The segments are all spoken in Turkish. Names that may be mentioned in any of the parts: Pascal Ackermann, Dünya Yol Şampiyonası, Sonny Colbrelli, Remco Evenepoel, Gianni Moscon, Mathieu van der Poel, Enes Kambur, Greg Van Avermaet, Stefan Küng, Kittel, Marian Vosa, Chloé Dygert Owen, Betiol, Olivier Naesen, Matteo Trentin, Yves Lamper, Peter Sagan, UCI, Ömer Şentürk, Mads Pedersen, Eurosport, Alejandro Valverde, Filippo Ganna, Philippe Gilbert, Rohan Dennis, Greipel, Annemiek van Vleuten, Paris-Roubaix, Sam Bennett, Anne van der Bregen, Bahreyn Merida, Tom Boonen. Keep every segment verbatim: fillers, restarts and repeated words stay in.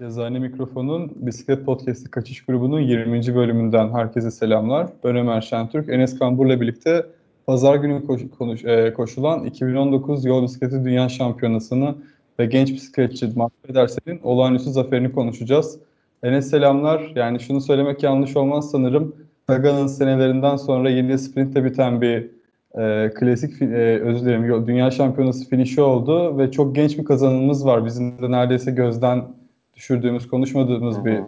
Yazıhane Mikrofon'un Bisiklet Podcast'ı Kaçış Grubu'nun yirminci bölümünden herkese selamlar. Ben Ömer Şentürk. Enes Kambur'la birlikte pazar günü koş, konuş, e, koşulan iki bin on dokuz Yol Bisikleti Dünya Şampiyonası'nı ve genç bisikletçi Mads Pedersen'in olağanüstü zaferini konuşacağız. Enes selamlar. Yani şunu söylemek yanlış olmaz sanırım. Sagan'ın senelerinden sonra yine sprintle biten bir e, klasik, e, özür dilerim, Dünya Şampiyonası finişi oldu ve çok genç bir kazanımız var. Bizim de neredeyse gözden düşürdüğümüz, konuşmadığımız Hı-hı. bir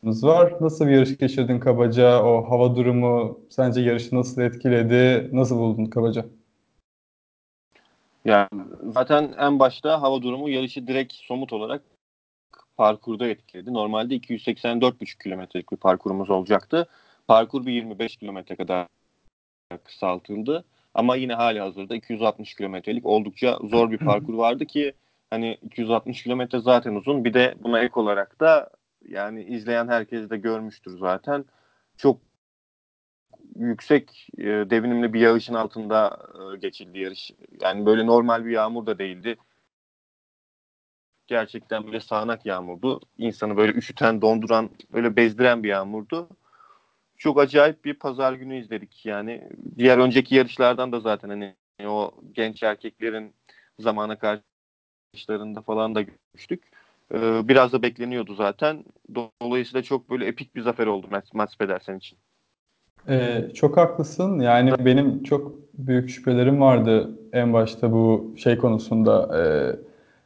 konumuz var. Nasıl bir yarış geçirdin kabaca? O hava durumu sence yarışı nasıl etkiledi? Nasıl buldun kabaca? Yani zaten en başta hava durumu yarışı direkt somut olarak parkurda etkiledi. Normalde iki yüz seksen dört virgül beş kilometrelik bir parkurumuz olacaktı. Parkur bir yirmi beş kilometre kadar kısaltıldı. Ama yine hali hazırda iki yüz altmış kilometrelik oldukça zor bir parkur vardı ki hani iki yüz altmış kilometre zaten uzun. Bir de buna ek olarak da yani izleyen herkes de görmüştür zaten. Çok yüksek e, devinimli bir yağışın altında e, geçildi yarış. Yani böyle normal bir yağmur da değildi. Gerçekten böyle sağanak yağmurdu. İnsanı böyle üşüten, donduran, böyle bezdiren bir yağmurdu. Çok acayip bir pazar günü izledik yani. Diğer önceki yarışlardan da zaten hani o genç erkeklerin zamana karşı yarışlarında falan da görmüştük. Ee, biraz da bekleniyordu zaten. Dolayısıyla çok böyle epik bir zafer oldu Mads Pedersen için. Ee, çok haklısın. Yani benim çok büyük şüphelerim vardı en başta bu şey konusunda. Ee,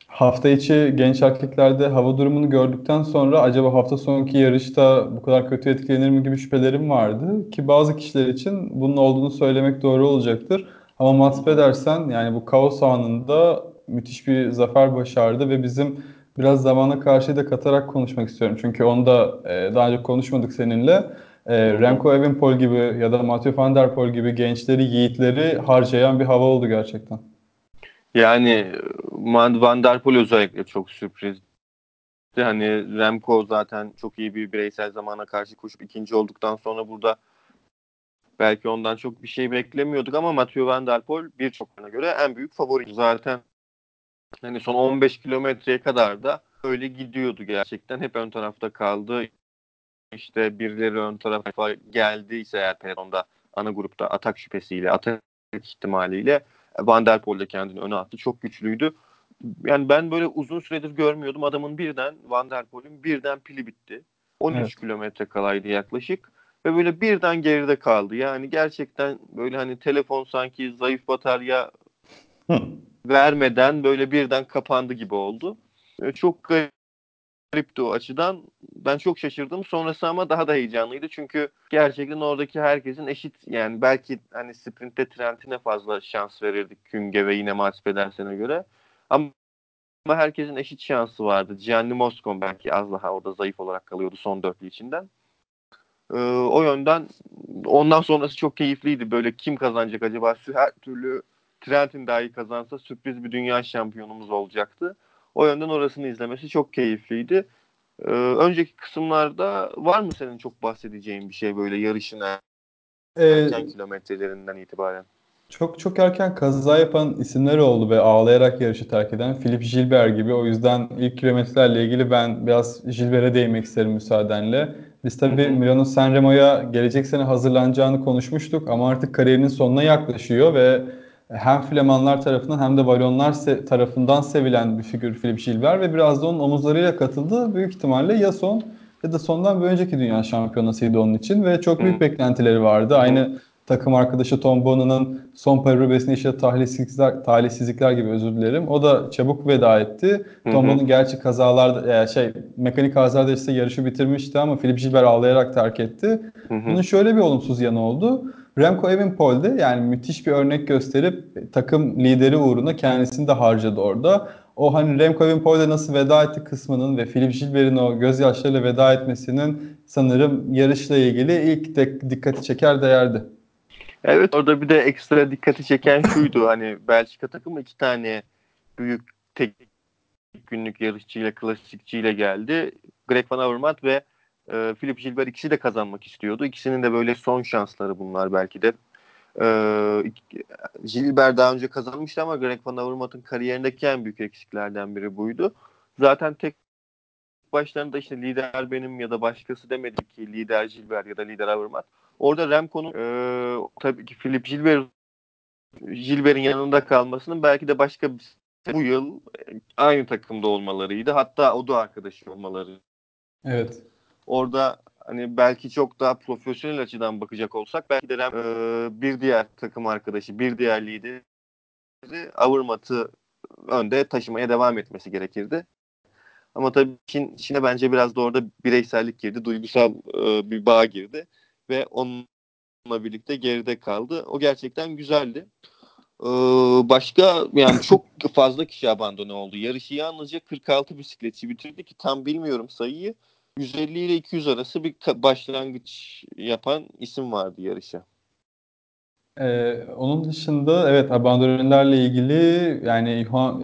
hafta içi genç erkeklerde hava durumunu gördükten sonra acaba hafta sonki yarışta bu kadar kötü etkilenir mi gibi şüphelerim vardı. Ki bazı kişiler için bunun olduğunu söylemek doğru olacaktır. Ama Mads Pedersen yani bu kaos anında müthiş bir zafer başardı ve bizim biraz zamana karşı da katarak konuşmak istiyorum. Çünkü onu da e, daha önce konuşmadık seninle. E, Remco Evenepoel gibi ya da Mathieu van der Poel gibi gençleri, yiğitleri harcayan bir hava oldu gerçekten. Yani Van der Poel özellikle çok sürpriz. Hani Remco zaten çok iyi bir bireysel zamana karşı koşup ikinci olduktan sonra burada belki ondan çok bir şey beklemiyorduk ama Mathieu van der Poel birçoklarına göre en büyük favori zaten. Yani son on beş kilometreye kadar da öyle gidiyordu gerçekten. Hep ön tarafta kaldı. İşte birileri ön tarafa geldiyse eğer pelotonda, ana grupta atak şüphesiyle, atak ihtimaliyle Van der Poel de kendini öne attı. Çok güçlüydü. Yani ben böyle uzun süredir görmüyordum. Adamın birden, Van der Poel'ün birden pili bitti. on üç evet. kilometre kalaydı yaklaşık. Ve böyle birden geride kaldı. Yani gerçekten böyle hani telefon sanki zayıf batarya... Hı. vermeden böyle birden kapandı gibi oldu. Çok garipti o açıdan. Ben çok şaşırdım. Sonrası ama daha da heyecanlıydı. Çünkü gerçekten oradaki herkesin eşit yani belki hani sprintte Trentin'e fazla şans verirdik Küng'e ve yine Mads Pedersen'e göre. Ama herkesin eşit şansı vardı. Gianni Moscon belki az daha orada zayıf olarak kalıyordu son dörtlü içinden. Ee, o yönden ondan sonrası çok keyifliydi. Böyle kim kazanacak acaba? Her türlü Trentin dahi kazansa sürpriz bir dünya şampiyonumuz olacaktı. O yönden orasını izlemesi çok keyifliydi. Ee, önceki kısımlarda var mı senin çok bahsedeceğin bir şey böyle yarışına ee, erken kilometrelerinden itibaren? Çok çok erken kaza yapan isimler oldu ve ağlayarak yarışı terk eden Philippe Gilbert gibi. O yüzden ilk kilometrelerle ilgili ben biraz Gilbert'e değinmek isterim müsaadenle. Biz tabii Milano Sanremo'ya gelecek sene hazırlanacağını konuşmuştuk ama artık kariyerinin sonuna yaklaşıyor ve hem Flemanlar tarafından hem de Valonlar se- tarafından sevilen bir figür Philippe Gilbert ve biraz da onun omuzlarıyla katıldığı büyük ihtimalle ya son ya da sondan bir önceki dünya şampiyonasıydı onun için ve çok büyük beklentileri vardı. Aynı takım arkadaşı Tom Boonen'ın son Paris-Roubaix'ine işte talihsizlikler, talihsizlikler gibi özür dilerim. O da çabuk veda etti. Tom Boonen gerçi kazalarda e, şey mekanik kazalarda işte yarışı bitirmişti ama Philippe Gilbert ağlayarak terk etti. Hı hı. Bunun şöyle bir olumsuz yanı oldu. Remco Evenepoel'de yani müthiş bir örnek gösterip takım lideri uğruna kendisini de harcadı orada. O hani Remco Evenepoel'de nasıl veda etti kısmının ve Philippe Gilbert'in o gözyaşlarıyla veda etmesinin sanırım yarışla ilgili ilk de dikkati çeker değerdi. Evet, orada bir de ekstra dikkati çeken şuydu hani Belçika takımı iki tane büyük tek günlük yarışçıyla, klasikçiyle geldi. Greg Van Avermaet ve E, Philippe Gilbert ikisi de kazanmak istiyordu. İkisinin de böyle son şansları bunlar belki de. E, Gilbert daha önce kazanmıştı ama Greg Van Avermaet'in kariyerindeki en büyük eksiklerden biri buydu. Zaten tek başlarında işte lider benim ya da başkası demedik ki lider Gilbert ya da lider Avermaet. Orada Remco'nun e, tabii ki Philippe Gilbert Gilbert'in yanında kalmasının belki de başka bir bu yıl aynı takımda olmalarıydı. Hatta o da arkadaşı olmaları. Evet. Orada hani belki çok daha profesyonel açıdan bakacak olsak belki de Rem, e, bir diğer takım arkadaşı, bir diğer lideri Avermaet'i önde taşımaya devam etmesi gerekirdi. Ama tabii Çin, Çin'e bence biraz da orada bireysellik girdi. Duygusal e, bir bağ girdi. Ve onunla birlikte geride kaldı. O gerçekten güzeldi. Ee, başka yani çok fazla kişi abandone oldu. Yarışı yalnızca kırk altı bisikletçi bitirdi ki tam bilmiyorum sayıyı. yüz elli ile iki yüz arası bir başlangıç yapan isim vardı yarışa. Ee, onun dışında evet abandonelerle ilgili yani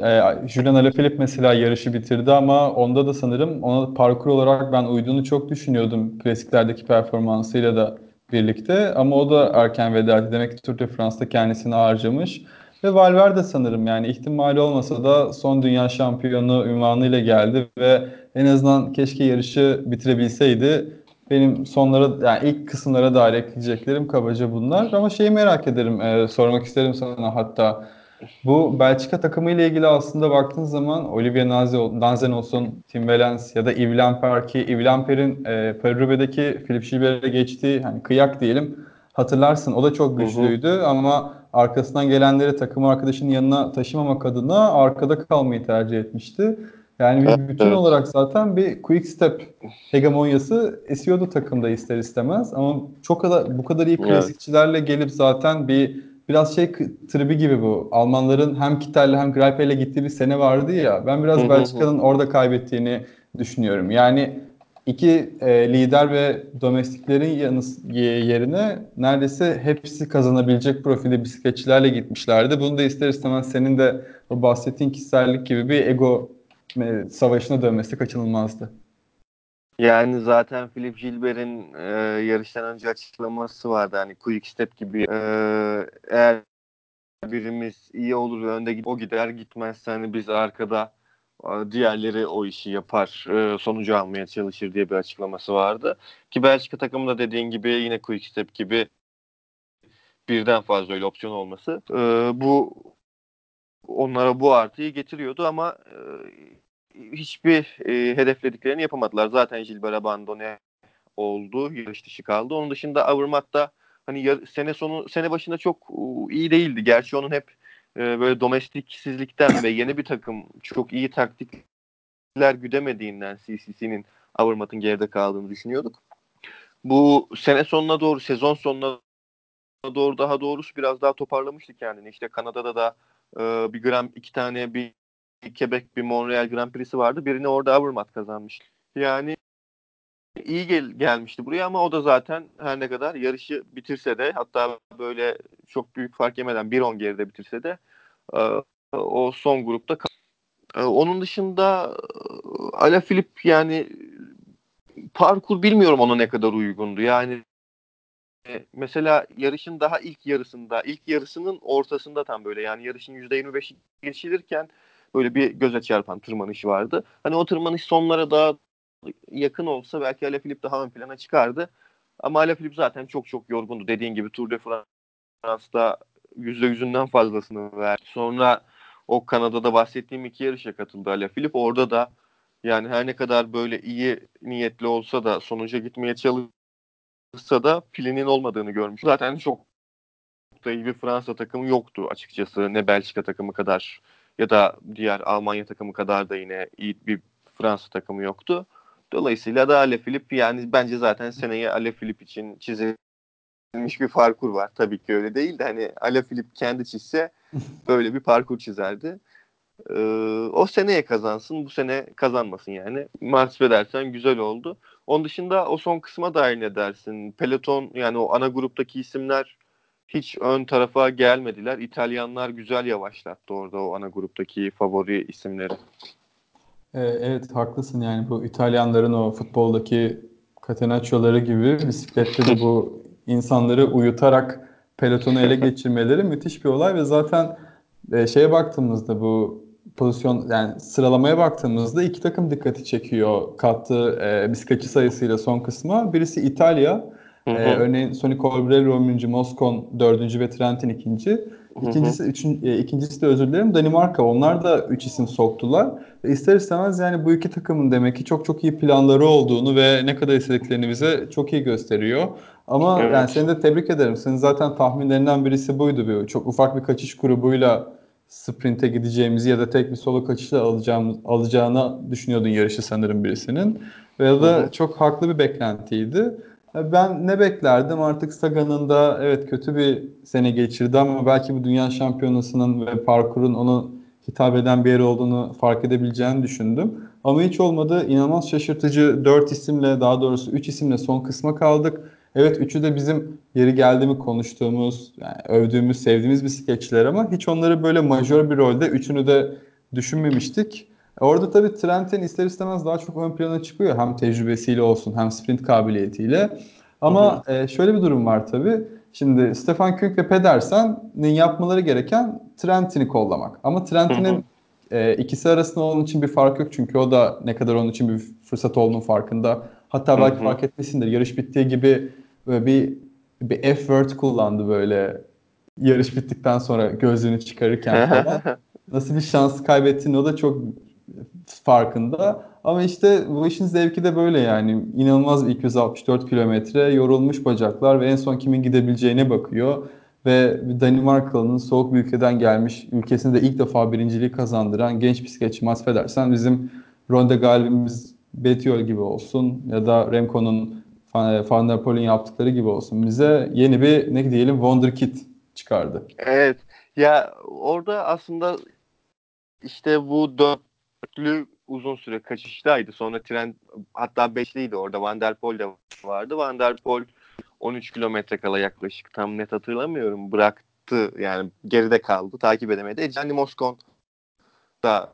e, Julian Alaphilippe mesela yarışı bitirdi ama onda da sanırım ona parkur olarak ben uyduğunu çok düşünüyordum klasiklerdeki performansıyla da birlikte ama o da erken veda etti. Demek ki Tour de France'da kendisini harcamış ve Valverde sanırım yani ihtimali olmasa da son dünya şampiyonu ünvanıyla geldi ve en azından keşke yarışı bitirebilseydi. Benim sonlara yani ilk kısımlara dair ekleyeceklerim kabaca bunlar ama şeyi merak ederim e, sormak isterim sana hatta bu Belçika takımı ile ilgili aslında baktığınız zaman Olivier Naesen olsun, Tim Wellens ya da Yves Lamper ki Yves Lamper'in e, Paris-Roubaix'deki Philippe Gilbert'e geçtiği hani kıyak diyelim hatırlarsın o da çok güçlüydü uh-huh. ama arkasından gelenleri takım arkadaşının yanına taşımamak adına arkada kalmayı tercih etmişti. Yani bir bütün evet. olarak zaten bir quick step hegemonyası esiyordu takımda ister istemez ama çok kadar bu kadar iyi klasikçilerle evet. gelip zaten bir biraz şey tribi gibi bu. Almanların hem Kittel'le hem Greipel'le gittiği bir sene vardı ya. Ben biraz Belçika'nın orada kaybettiğini düşünüyorum. Yani iki e, lider ve domestiklerin yanı, yerine neredeyse hepsi kazanabilecek profilde bisikletçilerle gitmişlerdi. Bunu da ister istemez senin de o bahsettiğin kişisellik gibi bir ego savaşına dönmesi kaçınılmazdı. Yani zaten Philippe Gilbert'in e, yarıştan önce açıklaması vardı. Hani quick step gibi e, eğer birimiz iyi olur ve önde o gider gitmezse hani biz arkada diğerleri o işi yapar e, sonucu almaya çalışır diye bir açıklaması vardı. Ki Belçika takımında dediğin gibi yine quick step gibi birden fazla öyle opsiyon olması e, bu onlara bu artıyı getiriyordu ama e, hiçbir e, hedeflediklerini yapamadılar. Zaten Gilbert abandone oldu, yarış dışı kaldı. Onun dışında Avermaet'ta hani yar- sene sonu sene başında çok e, iyi değildi. Gerçi onun hep e, böyle domestiksizlikten ve yeni bir takım çok iyi taktikler güdemediğinden C C C'nin Avermaet'in geride kaldığını düşünüyorduk. Bu sene sonuna doğru, sezon sonuna doğru daha doğrusu biraz daha toparlamıştı kendini. İşte Kanada'da da bir gram iki tane bir Quebec bir Montreal Grand Prix'si vardı. Birini orada Avermaet kazanmış. Yani iyi gel- gelmişti buraya ama o da zaten her ne kadar yarışı bitirse de hatta böyle çok büyük fark yemeden bir on geride bitirse de o son grupta onun dışında Alaphilippe yani parkur bilmiyorum ona ne kadar uygundu. Yani mesela yarışın daha ilk yarısında, ilk yarısının ortasında tam böyle yani yarışın yüzde yirmi beşi geçilirken böyle bir göze çarpan tırmanış vardı. Hani o tırmanış sonlara daha yakın olsa belki Alaphilippe daha ön plana çıkardı. Ama Alaphilippe zaten çok çok yorgundu. Dediğin gibi Tour de France'da yüzde yüzünden fazlasını verdi. Sonra o Kanada'da bahsettiğim iki yarışa katıldı Alaphilippe. Orada da yani her ne kadar böyle iyi niyetli olsa da sonuca gitmeye çalıştı. Da pilinin olmadığını görmüş. Zaten çok da iyi bir Fransa takımı yoktu açıkçası. Ne Belçika takımı kadar ya da diğer Almanya takımı kadar da yine iyi bir Fransa takımı yoktu. Dolayısıyla da Alaphilippe yani bence zaten seneye Alaphilippe için çizilmiş bir parkur var. Tabii ki öyle değil de hani Alaphilippe kendi çizse böyle bir parkur çizerdi. Ee, o seneye kazansın, bu sene kazanmasın yani. Mads Pedersen güzel oldu. Onun dışında o son kısma dair ne dersin? Peloton yani o ana gruptaki isimler hiç ön tarafa gelmediler. İtalyanlar güzel yavaşlattı orada o ana gruptaki favori isimleri. Ee, evet haklısın yani bu İtalyanların o futboldaki catenaccio'ları gibi bisiklette de bu insanları uyutarak pelotonu ele geçirmeleri müthiş bir olay ve zaten şeye baktığımızda bu pozisyon, yani sıralamaya baktığımızda iki takım dikkati çekiyor kattığı e, bisikletçi sayısıyla son kısma. Birisi İtalya. Hı hı. E, örneğin Sonny Colbrelli onuncu, Moscon dördüncü ve Trentin ikinci. İkincisi, hı hı. Üçün, e, ikincisi de özür dilerim Danimarka. Onlar da üç isim soktular. E, ister istemez yani bu iki takımın demek ki çok çok iyi planları olduğunu ve ne kadar istediklerini bize çok iyi gösteriyor. Ama evet, yani seni de tebrik ederim. Senin zaten tahminlerinden birisi buydu. Bir, çok ufak bir kaçış grubuyla sprinte gideceğimizi ya da tek bir solo kaçışla alacağımız, alacağını düşünüyordun yarışı sanırım birisinin. Ve da evet, çok haklı bir beklentiydi. Ben ne beklerdim? Artık Sagan'ın da evet kötü bir sene geçirdi ama belki bu dünya şampiyonasının ve parkurun onu hitap eden bir yer olduğunu fark edebileceğini düşündüm. Ama hiç olmadı. İnanılmaz şaşırtıcı dört isimle, daha doğrusu üç isimle son kısma kaldık. Evet, üçü de bizim yeri geldiğimi konuştuğumuz, yani övdüğümüz, sevdiğimiz bisikletçiler ama hiç onları böyle majör bir rolde üçünü de düşünmemiştik. Orada tabii Trentin ister istemez daha çok ön plana çıkıyor. Hem tecrübesiyle olsun hem sprint kabiliyetiyle. Ama hı hı. E, şöyle bir durum var tabii. Şimdi Stefan Küng ve Pedersen'in yapmaları gereken Trentin'i kollamak. Ama Trentin'in e, ikisi arasında onun için bir fark yok. Çünkü o da ne kadar onun için bir fırsat olduğunun farkında. Hatta belki hı hı. fark etmişsindir. Yarış bittiği gibi böyle bir, bir F-word kullandı böyle. Yarış bittikten sonra gözlüğünü çıkarırken falan. Nasıl bir şans kaybettiğini o da çok farkında. Ama işte bu işin zevki de böyle yani. İnanılmaz bir iki yüz altmış dört kilometre, yorulmuş bacaklar ve en son kimin gidebileceğine bakıyor. Ve Danimarkalı'nın soğuk bir ülkeden gelmiş, ülkesinde ilk defa birinciliği kazandıran genç bisikletçi Mads Pedersen bizim Ronde galibimiz Betiol gibi olsun ya da Remco'nun, Van der Poel'in yaptıkları gibi olsun, bize yeni bir ne diyelim wonderkid çıkardı. Evet. Ya orada aslında işte bu dörtlü uzun süre kaçıştaydı. Sonra tren hatta beşliydi orada. Van der Poel de vardı. Van der Poel on üç kilometre kala yaklaşık, tam net hatırlamıyorum, bıraktı. Yani geride kaldı. Takip edemedi. E, Gianni Moscon da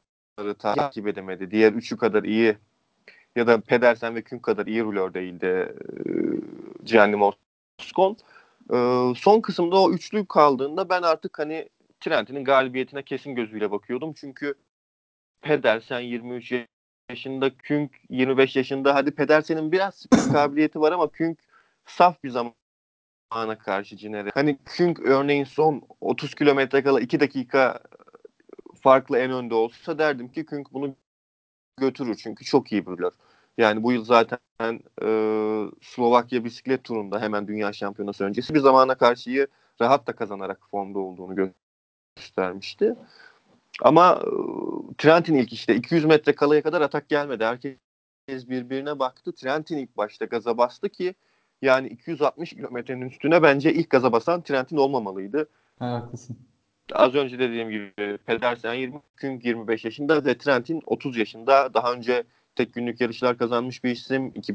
takip edemedi. Diğer üçü kadar iyi ya da Pedersen ve Küng kadar iyi rulör değildi Gianni Moscon. Ee, son kısımda o üçlü kaldığında ben artık hani Trentin'in galibiyetine kesin gözüyle bakıyordum. Çünkü Pedersen yirmi üç yaşında, Küng yirmi beş yaşında. Hadi Pedersen'in biraz sprint kabiliyeti var ama Küng saf bir zamana karşı cinere. Hani Küng örneğin son otuz kilometre kala iki dakika farklı en önde olsa derdim ki Küng bunu götürür çünkü çok iyi biriler. Yani bu yıl zaten e, Slovakya bisiklet turunda hemen dünya şampiyonası öncesi bir zamana karşıyı rahat da kazanarak formda olduğunu göstermişti. Ama e, Trentin ilk işte iki yüz metre kalaya kadar atak gelmedi. Herkes birbirine baktı. Trentin ilk başta gaza bastı ki yani iki yüz altmış kilometrenin üstüne bence ilk gaza basan Trentin olmamalıydı. Ha, haklısın. Az önce dediğim gibi Pedersen yirmi, Küng yirmi beş yaşında ve Trentin otuz yaşında. Daha önce tek günlük yarışlar kazanmış bir isim. iki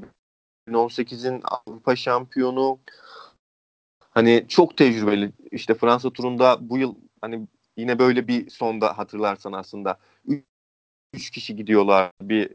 bin on sekizin Avrupa şampiyonu. Hani çok tecrübeli. İşte Fransa turunda bu yıl hani yine böyle bir sonda hatırlarsan aslında üç kişi gidiyorlar bir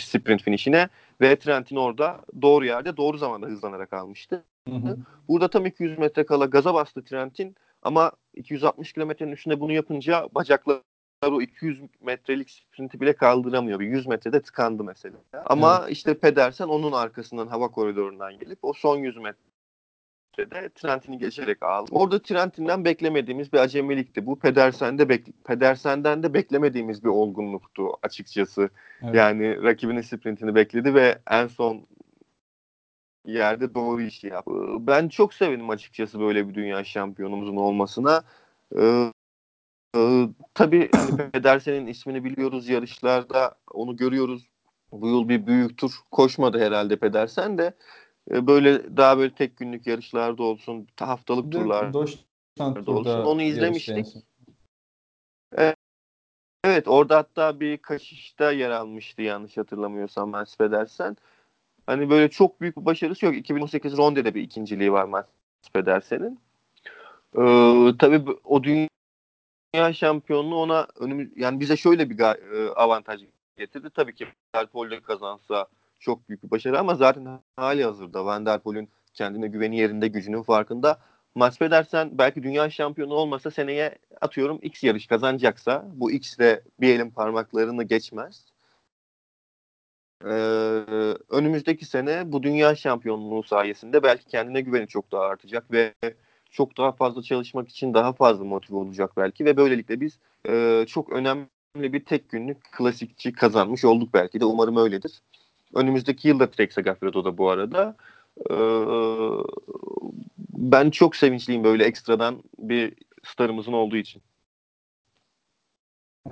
e, sprint finişine ve Trentin orada doğru yerde doğru zamanda hızlanarak almıştı. Hı hı. Burada tam iki yüz metre kala gaza bastı Trentin. Ama iki yüz altmış kilometrenin üstünde bunu yapınca bacakları o iki yüz metrelik sprinti bile kaldıramıyor. Bir yüz metrede tıkandı mesela. Ama evet, işte Pedersen onun arkasından hava koridorundan gelip o son yüz metrede Trentin'i geçerek aldı. Orada Trentin'den beklemediğimiz bir acemilikti. Bu Pedersen'de bek- Pedersen'den de beklemediğimiz bir olgunluktu açıkçası. Evet. Yani rakibinin sprintini bekledi ve en son yerde doğru işi yaptı. Ben çok sevindim açıkçası böyle bir dünya şampiyonumuzun olmasına. Ee, e, tabii hani Pedersen'in ismini biliyoruz, yarışlarda onu görüyoruz. Bu yıl bir büyük tur koşmadı herhalde Pedersen de. Ee, böyle daha böyle tek günlük yarışlarda olsun, haftalık turlarda olsun onu izlemiştik. Evet. Evet, orada hatta bir kaçışta yer almıştı yanlış hatırlamıyorsam Mads Pedersen. Hani böyle çok büyük bir başarısı yok. iki bin on sekiz Ronde'de bir ikinciliği var Mads Pedersen'in. Ee, tabii o dünya şampiyonluğu ona önümüz, yani bize şöyle bir avantaj getirdi. Tabii ki Van der Poel kazansa çok büyük bir başarı ama zaten hali hazırda Van der Poel'ün kendine güveni yerinde, gücünün farkında. Mads Pedersen belki dünya şampiyonu olmasa seneye atıyorum X yarış kazanacaksa bu X de bir elin parmaklarını geçmez. Ee, önümüzdeki sene bu dünya şampiyonluğu sayesinde belki kendine güveni çok daha artacak ve çok daha fazla çalışmak için daha fazla motive olacak belki ve böylelikle biz e, çok önemli bir tek günlük klasikçi kazanmış olduk belki de, umarım öyledir. Önümüzdeki yılda Trek Segafredo'da bu arada. Ee, ben çok sevinçliyim böyle ekstradan bir starımızın olduğu için.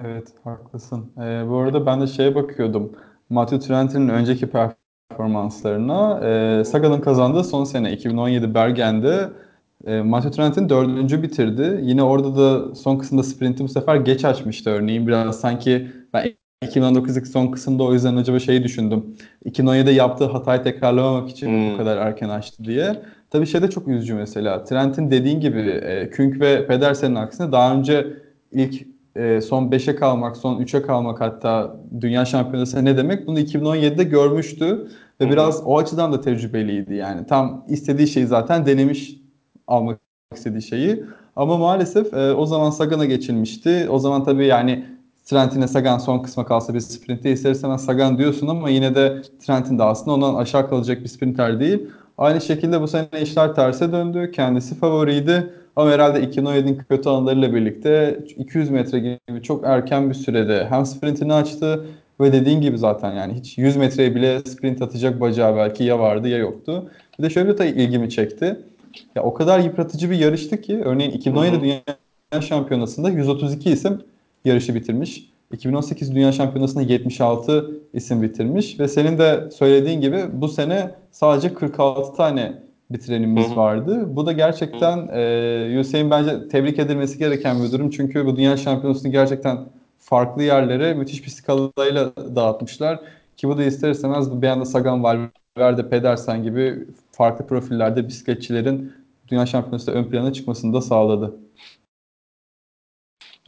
Evet, haklısın. Ee, bu arada ben de şeye bakıyordum. Matteo Trentin'in önceki performanslarına e, Sagan'ın kazandığı son sene iki bin on yedi Bergen'de e, Matteo Trentin dördüncü bitirdi. Yine orada da son kısımda sprinti bu sefer geç açmıştı örneğin. Biraz sanki ben iki bin on dokuzdaki son kısımda o yüzden acaba şeyi düşündüm. iki bin on yedide yaptığı hatayı tekrarlamamak için hmm. bu kadar erken açtı diye. Tabii şey de çok üzücü mesela. Trentin dediğin gibi e, Küng ve Pedersen'in aksine daha önce ilk e, son beşe kalmak, son üçe kalmak hatta dünya şampiyonası ne demek? Bunu iki bin on yedide görmüştü ve hmm. biraz o açıdan da tecrübeliydi yani. Tam istediği şeyi zaten denemiş, almak istediği şeyi. Ama maalesef e, o zaman Sagan'a geçilmişti. O zaman tabii yani Trentin'e Sagan son kısma kalsa bir sprintte ister istemez Sagan diyorsun ama yine de Trentin de aslında ondan aşağı kalacak bir sprinter değil. Aynı şekilde bu sene işler terse döndü. Kendisi favoriydi ama herhalde iki bin on yedinin kötü anlarıyla birlikte iki yüz metre gibi çok erken bir sürede hem sprintini açtı ve dediğin gibi zaten yani hiç yüz metreye bile sprint atacak bacağı belki ya vardı ya yoktu. Bir de şöyle bir detay ilgimi çekti. Ya o kadar yıpratıcı bir yarıştı ki örneğin iki bin on yedi Hı-hı. Dünya Şampiyonası'nda yüz otuz iki isim yarışı bitirmiş. iki bin on sekiz Dünya Şampiyonası'nda yetmiş altı isim bitirmiş ve senin de söylediğin gibi bu sene sadece kırk altı tane bitirenimiz Hı-hı. vardı. Bu da gerçekten e, Hüseyin bence tebrik edilmesi gereken bir durum çünkü bu Dünya Şampiyonası'nı gerçekten farklı yerlere müthiş bir skalayla dağıtmışlar ki bu da ister istemez bir anda Sagan, Valverde, Pedersen gibi farklı profillerde bisikletçilerin Dünya Şampiyonası'nda ön plana çıkmasını da sağladı.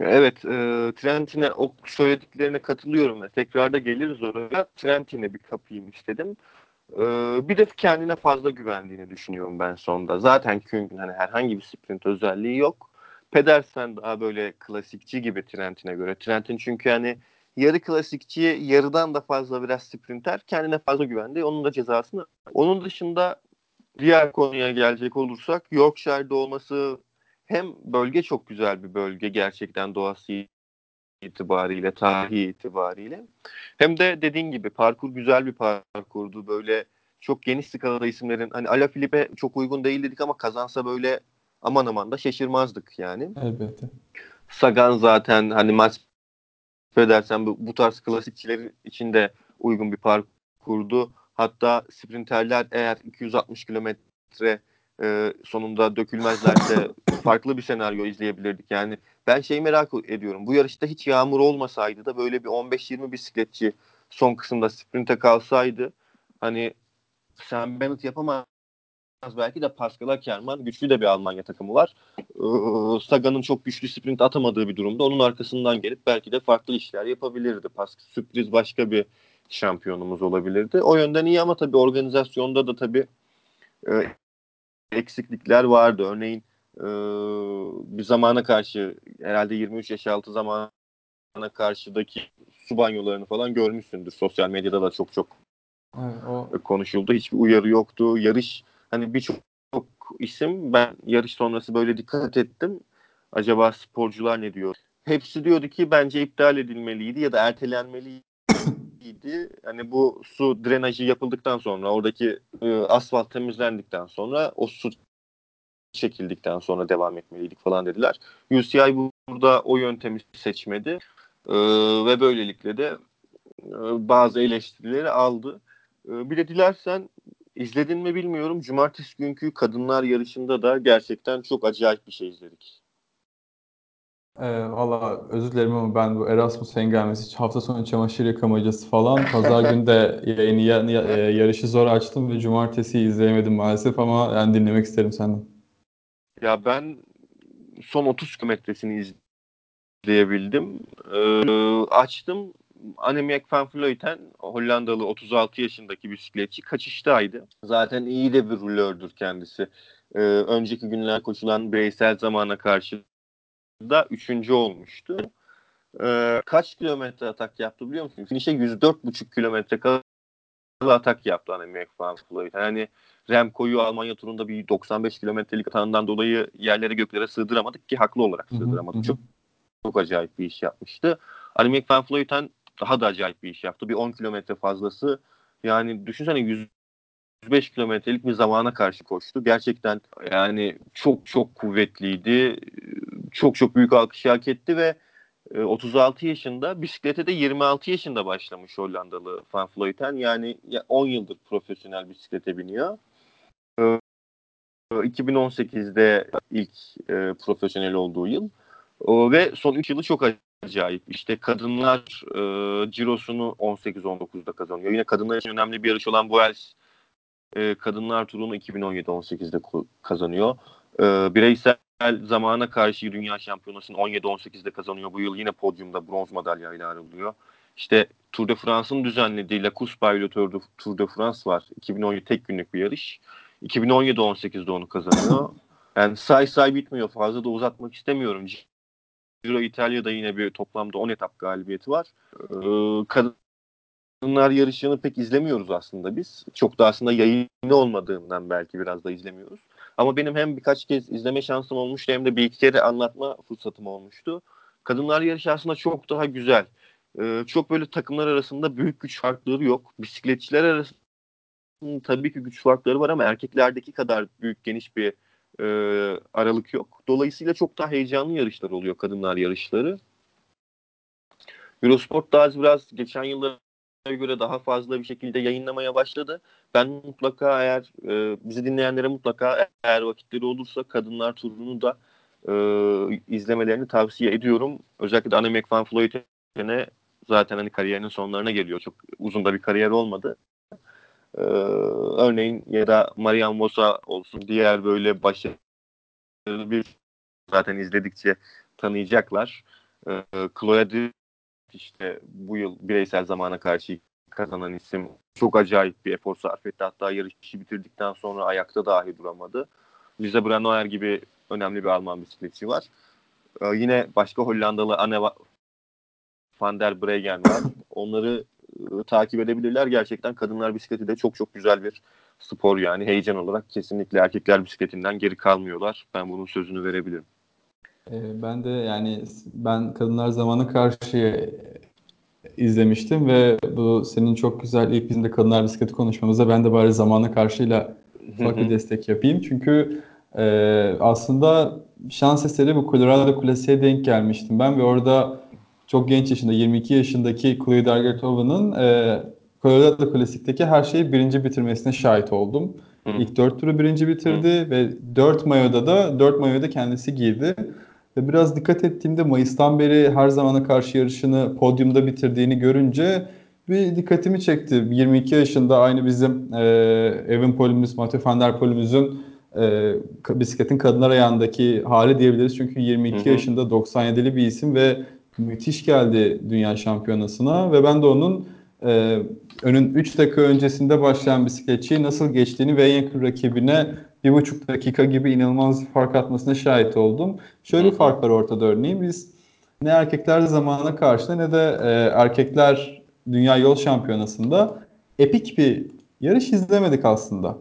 Evet, e, Trentin'e o söylediklerine katılıyorum ve tekrarda geliriz oraya. Trentin'e bir kapayım istedim. E, bir de kendine fazla güvendiğini düşünüyorum ben sonda. Zaten Küng'ün hani herhangi bir sprint özelliği yok. Pedersen daha böyle klasikçi gibi Trentin'e göre. Trentin çünkü hani yarı klasikçi, yarıdan da fazla biraz sprinter. Kendine fazla güvendi. Onun da cezasını. Onun dışında diğer konuya gelecek olursak Yorkshire'da olması... Hem bölge çok güzel bir bölge gerçekten doğası itibariyle, tarihi itibariyle. Hem de dediğin gibi parkur güzel bir parkurdu. Böyle çok geniş skalada isimlerin, hani Alaphilippe çok uygun değil dedik ama kazansa böyle aman aman da şaşırmazdık yani. Elbette. Sagan zaten hani Mads Pedersen bu, bu tarz klasikçilerin içinde uygun bir parkurdu. Hatta sprinterler eğer iki yüz altmış kilometre Ee, sonunda dökülmezlerse farklı bir senaryo izleyebilirdik. Yani ben şeyi merak ediyorum. Bu yarışta hiç yağmur olmasaydı da böyle bir on beş yirmi bisikletçi son kısımda sprinte kalsaydı hani Sam Bennett yapamaz belki de Pascal Ackermann güçlü de bir Almanya takımı var. Ee, Sagan'ın çok güçlü sprint atamadığı bir durumda onun arkasından gelip belki de farklı işler yapabilirdi. Pascal sürpriz başka bir şampiyonumuz olabilirdi. O yönden iyi ama tabii organizasyonda da tabii e, eksiklikler vardı. Örneğin e, bir zamana karşı herhalde yirmi üç yaş altı zamana karşıdaki su banyolarını falan görmüşsündür. Sosyal medyada da çok çok evet, konuşuldu. Hiçbir uyarı yoktu. Yarış hani birçok isim ben yarış sonrası böyle dikkat ettim. Acaba sporcular ne diyor? Hepsi diyordu ki bence iptal edilmeliydi ya da ertelenmeliydi. Hani bu su drenajı yapıldıktan sonra oradaki e, asfalt temizlendikten sonra o su çekildikten sonra devam etmeliydik falan dediler. U C I burada o yöntemi seçmedi e, ve böylelikle de e, bazı eleştirileri aldı. E, bir de dilersen izledin mi bilmiyorum, cumartesi günkü kadınlar yarışında da gerçekten çok acayip bir şey izledik. Ee, Valla özür dilerim ama ben bu Erasmus hengamesi, hafta sonu çamaşır yıkamacası falan, pazar günü de yayını, yarışı zor açtım ve cumartesiyi izleyemedim maalesef ama yani dinlemek isterim senden. Ya ben son otuz kilometresini izleyebildim. Ee, açtım. Annemiek van Vleuten, Hollandalı otuz altı yaşındaki bisikletçi kaçıştaydı. Zaten iyi de bir rulördür kendisi. e, önceki günler koşulan bireysel zamana karşı da üçüncü olmuştu. E, kaç kilometre atak yaptı biliyor musun? Finişe yüz dört virgül beş kilometre kadar atak yaptı Annemiek van Vleuten. Yani Remco'yu Almanya turunda bir doksan beş kilometrelik atağından dolayı yerlere göklere sığdıramadık ki haklı olarak sığdıramadık. Çok çok acayip bir iş yapmıştı. Annemiek van Vleuten daha da acayip bir iş yaptı. Bir on kilometre fazlası. Yani düşünsene yüz beş kilometrelik bir zamana karşı koştu. Gerçekten yani çok çok kuvvetliydi. Çok çok büyük alkış hak etti ve otuz altı yaşında, bisiklete de yirmi altı yaşında başlamış Hollandalı Van Vleuten. Yani on yıldır profesyonel bisiklete biniyor. iki bin on sekizde ilk profesyonel olduğu yıl. Ve son üç yılı çok acayip. İşte kadınlar e, Ciro'sunu on sekiz on dokuzda kazanıyor. Yine kadınlar için önemli bir yarış olan bu Wales e, kadınlar turunu iki bin on yedi on sekizde kazanıyor. E, bireysel zamana karşı Dünya Şampiyonası'nı on yedi on sekizde kazanıyor bu yıl. Yine podyumda bronz madalyayla ayrılıyor. İşte Tour de France'ın düzenlediği La Course by le Tour de France var. iki bin on yedi tek günlük bir yarış. iki bin on yedi on sekizde onu kazanıyor. Yani say say bitmiyor. Fazla da uzatmak istemiyorum. Giro İtalya'da yine bir toplamda on etap galibiyeti var. Ee, kadınlar yarışını pek izlemiyoruz aslında biz. Çok da aslında yayını olmadığından belki biraz da izlemiyoruz. Ama benim hem birkaç kez izleme şansım olmuştu hem de bir iki kere anlatma fırsatım olmuştu. Kadınlar yarışı aslında çok daha güzel. Ee, çok böyle takımlar arasında büyük güç farkları yok. Bisikletçiler arasında tabii ki güç farkları var ama erkeklerdeki kadar büyük geniş bir E, aralık yok. Dolayısıyla çok daha heyecanlı yarışlar oluyor kadınlar yarışları. Eurosport daha az biraz geçen yıllara göre daha fazla bir şekilde yayınlamaya başladı. Ben mutlaka eğer e, bizi dinleyenlere mutlaka eğer vakitleri olursa kadınlar turunu da e, izlemelerini tavsiye ediyorum. Özellikle de Annemiek van Vleuten'e zaten hani kariyerinin sonlarına geliyor. Çok uzun da bir kariyer olmadı. Ee, örneğin ya da Marian Vosa olsun diğer böyle başarılı bir zaten izledikçe tanıyacaklar. Ee, Chloé Dygert işte bu yıl bireysel zamana karşı kazanan isim çok acayip bir efor sarf etti. Hatta yarışı bitirdikten sonra ayakta dahi duramadı. Lisa Branoer gibi önemli bir Alman bisikletçi var. Ee, yine başka Hollandalı Anne van der Bregen var. Onları takip edebilirler. Gerçekten kadınlar bisikleti de çok çok güzel bir spor yani. Heyecan olarak kesinlikle erkekler bisikletinden geri kalmıyorlar. Ben bunun sözünü verebilirim. Ee, ben de yani ben kadınlar zamanı karşı izlemiştim ve bu senin çok güzel ilk bizim de kadınlar bisikleti konuşmamıza ben de bari zamana karşıyla ufak bir destek yapayım. Çünkü e, aslında şans eseri bu Colorado Kulesi'ye denk gelmiştim ben ve orada çok genç yaşında, yirmi iki yaşındaki Chloé Dygert Owen'ın e, Colorado Klasik'teki her şeyi birinci bitirmesine şahit oldum. Hı. İlk dört turu birinci bitirdi Hı. ve dört mayoda da dört mayoda kendisi giydi. Ve biraz dikkat ettiğimde Mayıs'tan beri her zamana karşı yarışını podyumda bitirdiğini görünce bir dikkatimi çekti. yirmi iki yaşında aynı bizim e, Evenepoel'ümüz, Mathieu van der Poel'ümüzün e, bisikletin kadınlar ayağındaki hali diyebiliriz. Çünkü yirmi iki Hı. yaşında doksan yedili bir isim ve müthiş geldi Dünya Şampiyonası'na ve ben de onun e, önün üç dakika öncesinde başlayan bisikletçiyi nasıl geçtiğini ve en yakın rakibine bir buçuk dakika gibi inanılmaz bir fark atmasına şahit oldum. Şöyle bir fark var ortada örneğin. Biz ne erkekler zamana karşı ne de e, erkekler Dünya Yol Şampiyonası'nda epik bir yarış izlemedik aslında.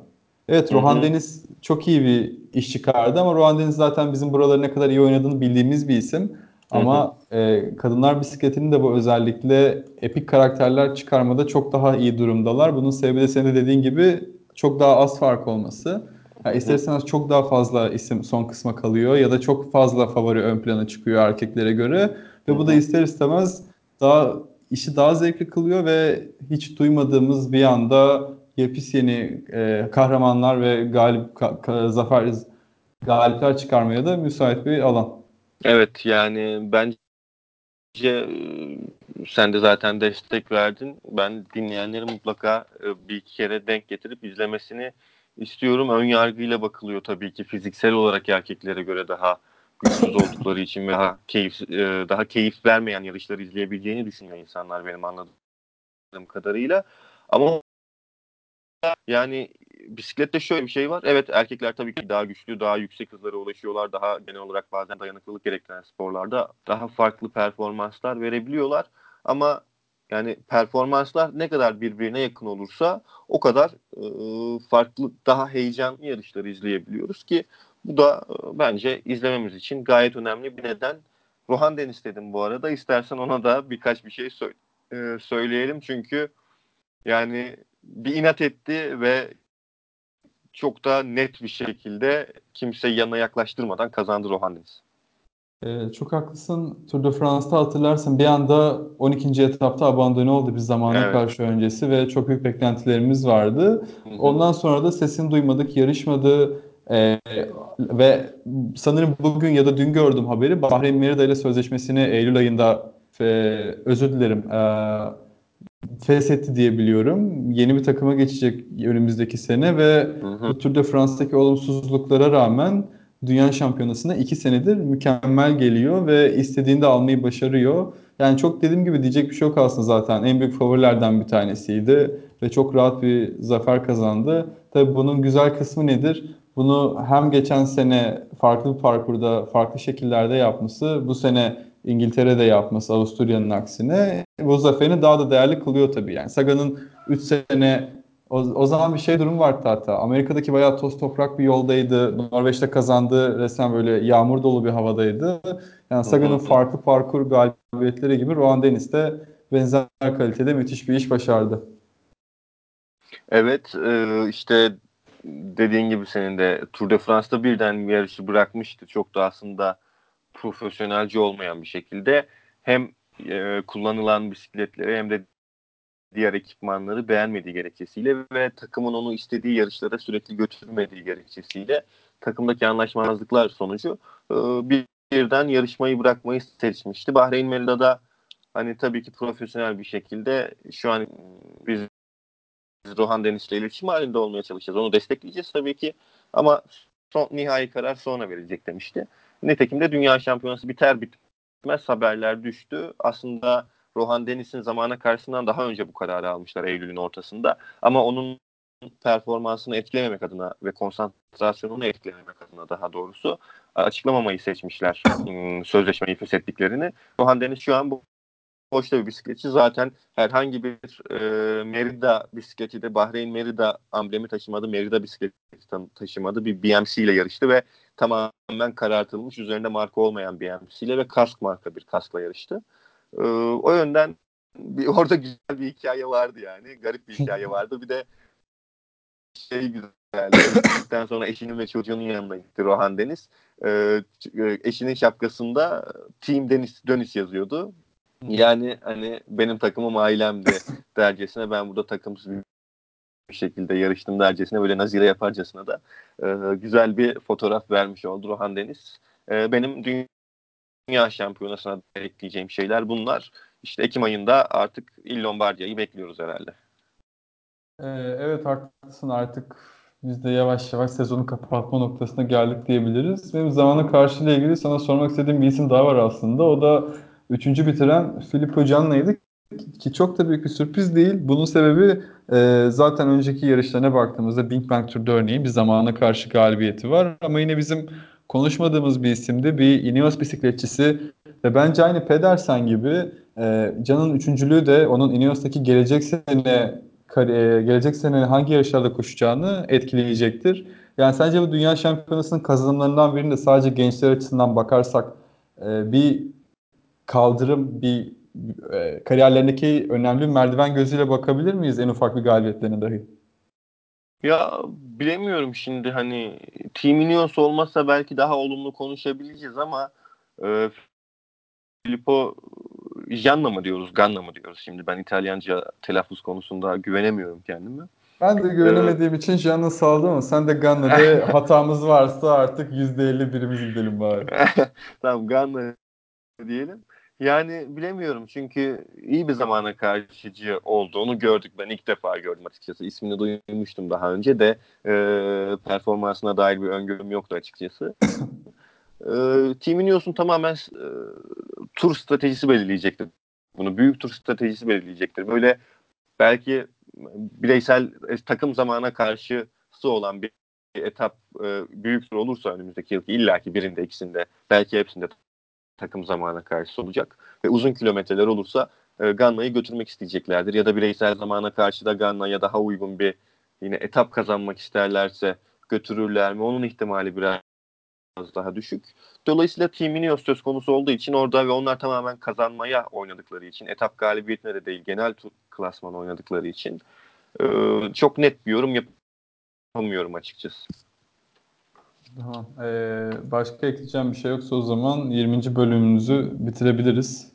Evet, Rohan Dennis çok iyi bir iş çıkardı ama Rohan Dennis zaten bizim buraları ne kadar iyi oynadığını bildiğimiz bir isim. Ama e, kadınlar bisikletinin de bu özellikle epik karakterler çıkarmada çok daha iyi durumdalar. Bunun sebebi de senin de dediğin gibi çok daha az fark olması. Yani isterseniz çok daha fazla isim son kısma kalıyor ya da çok fazla favori ön plana çıkıyor erkeklere göre. Ve bu da ister istemez daha işi daha zevkli kılıyor ve hiç duymadığımız bir anda yepis yeni e, kahramanlar ve galip ka- ka- zafer galipler çıkarmaya da müsait bir alan. Evet yani bence sen de zaten destek verdin. Ben dinleyenleri mutlaka bir iki kere denk getirip izlemesini istiyorum. Ön yargıyla bakılıyor tabii ki fiziksel olarak erkeklere göre daha güçsüz oldukları için ve daha keyif daha keyif vermeyen yarışları izleyebileceğini düşünüyor insanlar benim anladığım kadarıyla. Ama yani bisiklette şöyle bir şey var. Evet, erkekler tabii ki daha güçlü, daha yüksek hızlara ulaşıyorlar. Daha genel olarak bazen dayanıklılık gerektiren sporlarda daha farklı performanslar verebiliyorlar. Ama yani performanslar ne kadar birbirine yakın olursa o kadar e, farklı, daha heyecanlı yarışları izleyebiliyoruz ki bu da e, bence izlememiz için gayet önemli bir neden. Rohan Dennis dedim bu arada. İstersen ona da birkaç bir şey söyle, e, söyleyelim. Çünkü yani bir inat etti ve çok da net bir şekilde kimse yanına yaklaştırmadan kazandı Rohan Dennis. Ee, çok haklısın. Tour de France'ta hatırlarsın bir anda on ikinci etapta abandone oldu bir zamana evet. karşı öncesi ve çok büyük beklentilerimiz vardı. Hı-hı. Ondan sonra da sesini duymadık, yarışmadı ee, ve sanırım bugün ya da dün gördüm haberi. Bahreyn Merida ile sözleşmesini Eylül ayında e, özür dilerim e, feshetti diye biliyorum. Yeni bir takıma geçecek önümüzdeki sene ve hı hı. Tour de France'daki olumsuzluklara rağmen Dünya Şampiyonası'na iki senedir mükemmel geliyor ve istediğini de almayı başarıyor. Yani çok dediğim gibi diyecek bir şey yok aslında zaten. En büyük favorilerden bir tanesiydi ve çok rahat bir zafer kazandı. Tabii bunun güzel kısmı nedir? Bunu hem geçen sene farklı bir parkurda, farklı şekillerde yapması, bu sene İngiltere'de yapması, Avusturya'nın aksine bu zaferini daha da değerli kılıyor tabii. Yani Sagan'ın üç sene o, o zaman bir şey durum vardı hatta. Amerika'daki bayağı toz toprak bir yoldaydı. Norveç'te kazandı. Resmen böyle yağmur dolu bir havadaydı. Yani Sagan'ın farklı parkur galibiyetleri gibi Rohan Dennis de benzer kalitede müthiş bir iş başardı. Evet, işte dediğin gibi senin de Tour de France'da birden bir yarışı bırakmıştı. Çok da aslında profesyonelce olmayan bir şekilde hem e, kullanılan bisikletleri hem de diğer ekipmanları beğenmediği gerekçesiyle ve takımın onu istediği yarışlara sürekli götürmediği gerekçesiyle takımdaki anlaşmazlıklar sonucu e, birden yarışmayı bırakmayı seçmişti. Bahreyn Merida'da hani tabii ki profesyonel bir şekilde şu an biz Rohan Dennis'le iletişim halinde olmaya çalışacağız. Onu destekleyeceğiz tabii ki ama son, nihai karar sonra verilecek demişti. Nitekim de Dünya Şampiyonası biter bitmez haberler düştü. Aslında Rohan Dennis'in zamana karşısından daha önce bu kararı almışlar Eylül'ün ortasında. Ama onun performansını etkilememek adına ve konsantrasyonunu etkilememek adına daha doğrusu açıklamamayı seçmişler sözleşmeyi feshettiklerini. Rohan Dennis şu an bu boşta bir bisikletçi. Zaten herhangi bir e, Merida bisikleti de Bahreyn Merida amblemi taşımadı. Merida bisikleti taşımadı. Bir B M C ile yarıştı ve tamamen karartılmış, üzerinde marka olmayan B M C ile ve kask marka bir kaskla yarıştı. E, o yönden bir, orada güzel bir hikaye vardı yani. Garip bir hikaye vardı. Bir de şey güzeldi. Bisikleten sonra eşinin ve çocuğunun yanına gitti Rohan Dennis. E, eşinin şapkasında Team Dennis Dönüş yazıyordu. Yani hani benim takımım ailemdi dercesine, ben burada takımsız bir şekilde yarıştım dercesine, böyle nazire yaparcasına da e, güzel bir fotoğraf vermiş oldu Rohan Dennis. E, benim Dünya Şampiyonası'na da ekleyeceğim şeyler bunlar. İşte Ekim ayında artık İl Lombardiya'yı bekliyoruz herhalde. Ee, evet haklısın, artık biz de yavaş yavaş sezonu kapatma noktasına geldik diyebiliriz. Benim zamanla karşıyla ilgili sana sormak istediğim bir isim daha var aslında. O da üçüncü bitiren Filippo Ganna'ydı ki çok da büyük bir sürpriz değil. Bunun sebebi e, zaten önceki yarışlarına baktığımızda Big Bang Tour'da örneğin bir zamana karşı galibiyeti var. Ama yine bizim konuşmadığımız bir isimdi. Bir Ineos bisikletçisi ve bence aynı Pedersen gibi e, Can'ın üçüncülüğü de onun Ineos'taki gelecek sene kari, gelecek sene hangi yarışlarda koşacağını etkileyecektir. Yani sence bu Dünya Şampiyonası'nın kazanımlarından birinde sadece gençler açısından bakarsak e, bir kaldırım, bir e, kariyerlerindeki önemli bir merdiven gözüyle bakabilir miyiz en ufak bir galibiyetlerine dahi? Ya bilemiyorum şimdi, hani Team Ineos olmazsa belki daha olumlu konuşabileceğiz ama e, Filippo Ganna mı diyoruz, Ganna mı diyoruz şimdi? Ben İtalyanca telaffuz konusunda güvenemiyorum kendime. Ben de güvenemediğim ee, için Ganna saldım ama sen de Ganna'da hatamız varsa artık yüzde elli birimiz gidelim bari. Tamam, Ganna diyelim. Yani bilemiyorum çünkü iyi bir zamana karşıcı olduğunu gördük. Ben ilk defa gördüm açıkçası. İsmini duymuştum daha önce de e, performansına dair bir öngörüm yoktu açıkçası. e, Team Ineos'un tamamen e, tur stratejisi belirleyecektir. Bunu büyük tur stratejisi belirleyecektir. Böyle belki bireysel e, takım zamana karşı şansı olan bir etap e, büyük tur olursa önümüzdeki yılki illaki birinde, ikisinde, belki hepsinde takım zamana karşı olacak. Ve uzun kilometreler olursa e, Ganna'yı götürmek isteyeceklerdir. Ya da bireysel zamana karşı da Ganna'ya daha uygun bir yine etap kazanmak isterlerse götürürler mi? Onun ihtimali biraz daha düşük. Dolayısıyla Team Ineos söz konusu olduğu için orada ve onlar tamamen kazanmaya oynadıkları için, etap galibiyetine de değil genel tur klasmanı oynadıkları için e, çok net bir yorum yapamıyorum açıkçası. Tamam. Ee, başka ekleyeceğim bir şey yoksa o zaman yirminci bölümümüzü bitirebiliriz.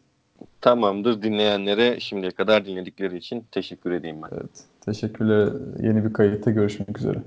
Tamamdır. Dinleyenlere şimdiye kadar dinledikleri için teşekkür edeyim ben. Evet. Teşekkürler. Yeni bir kayıtta görüşmek üzere.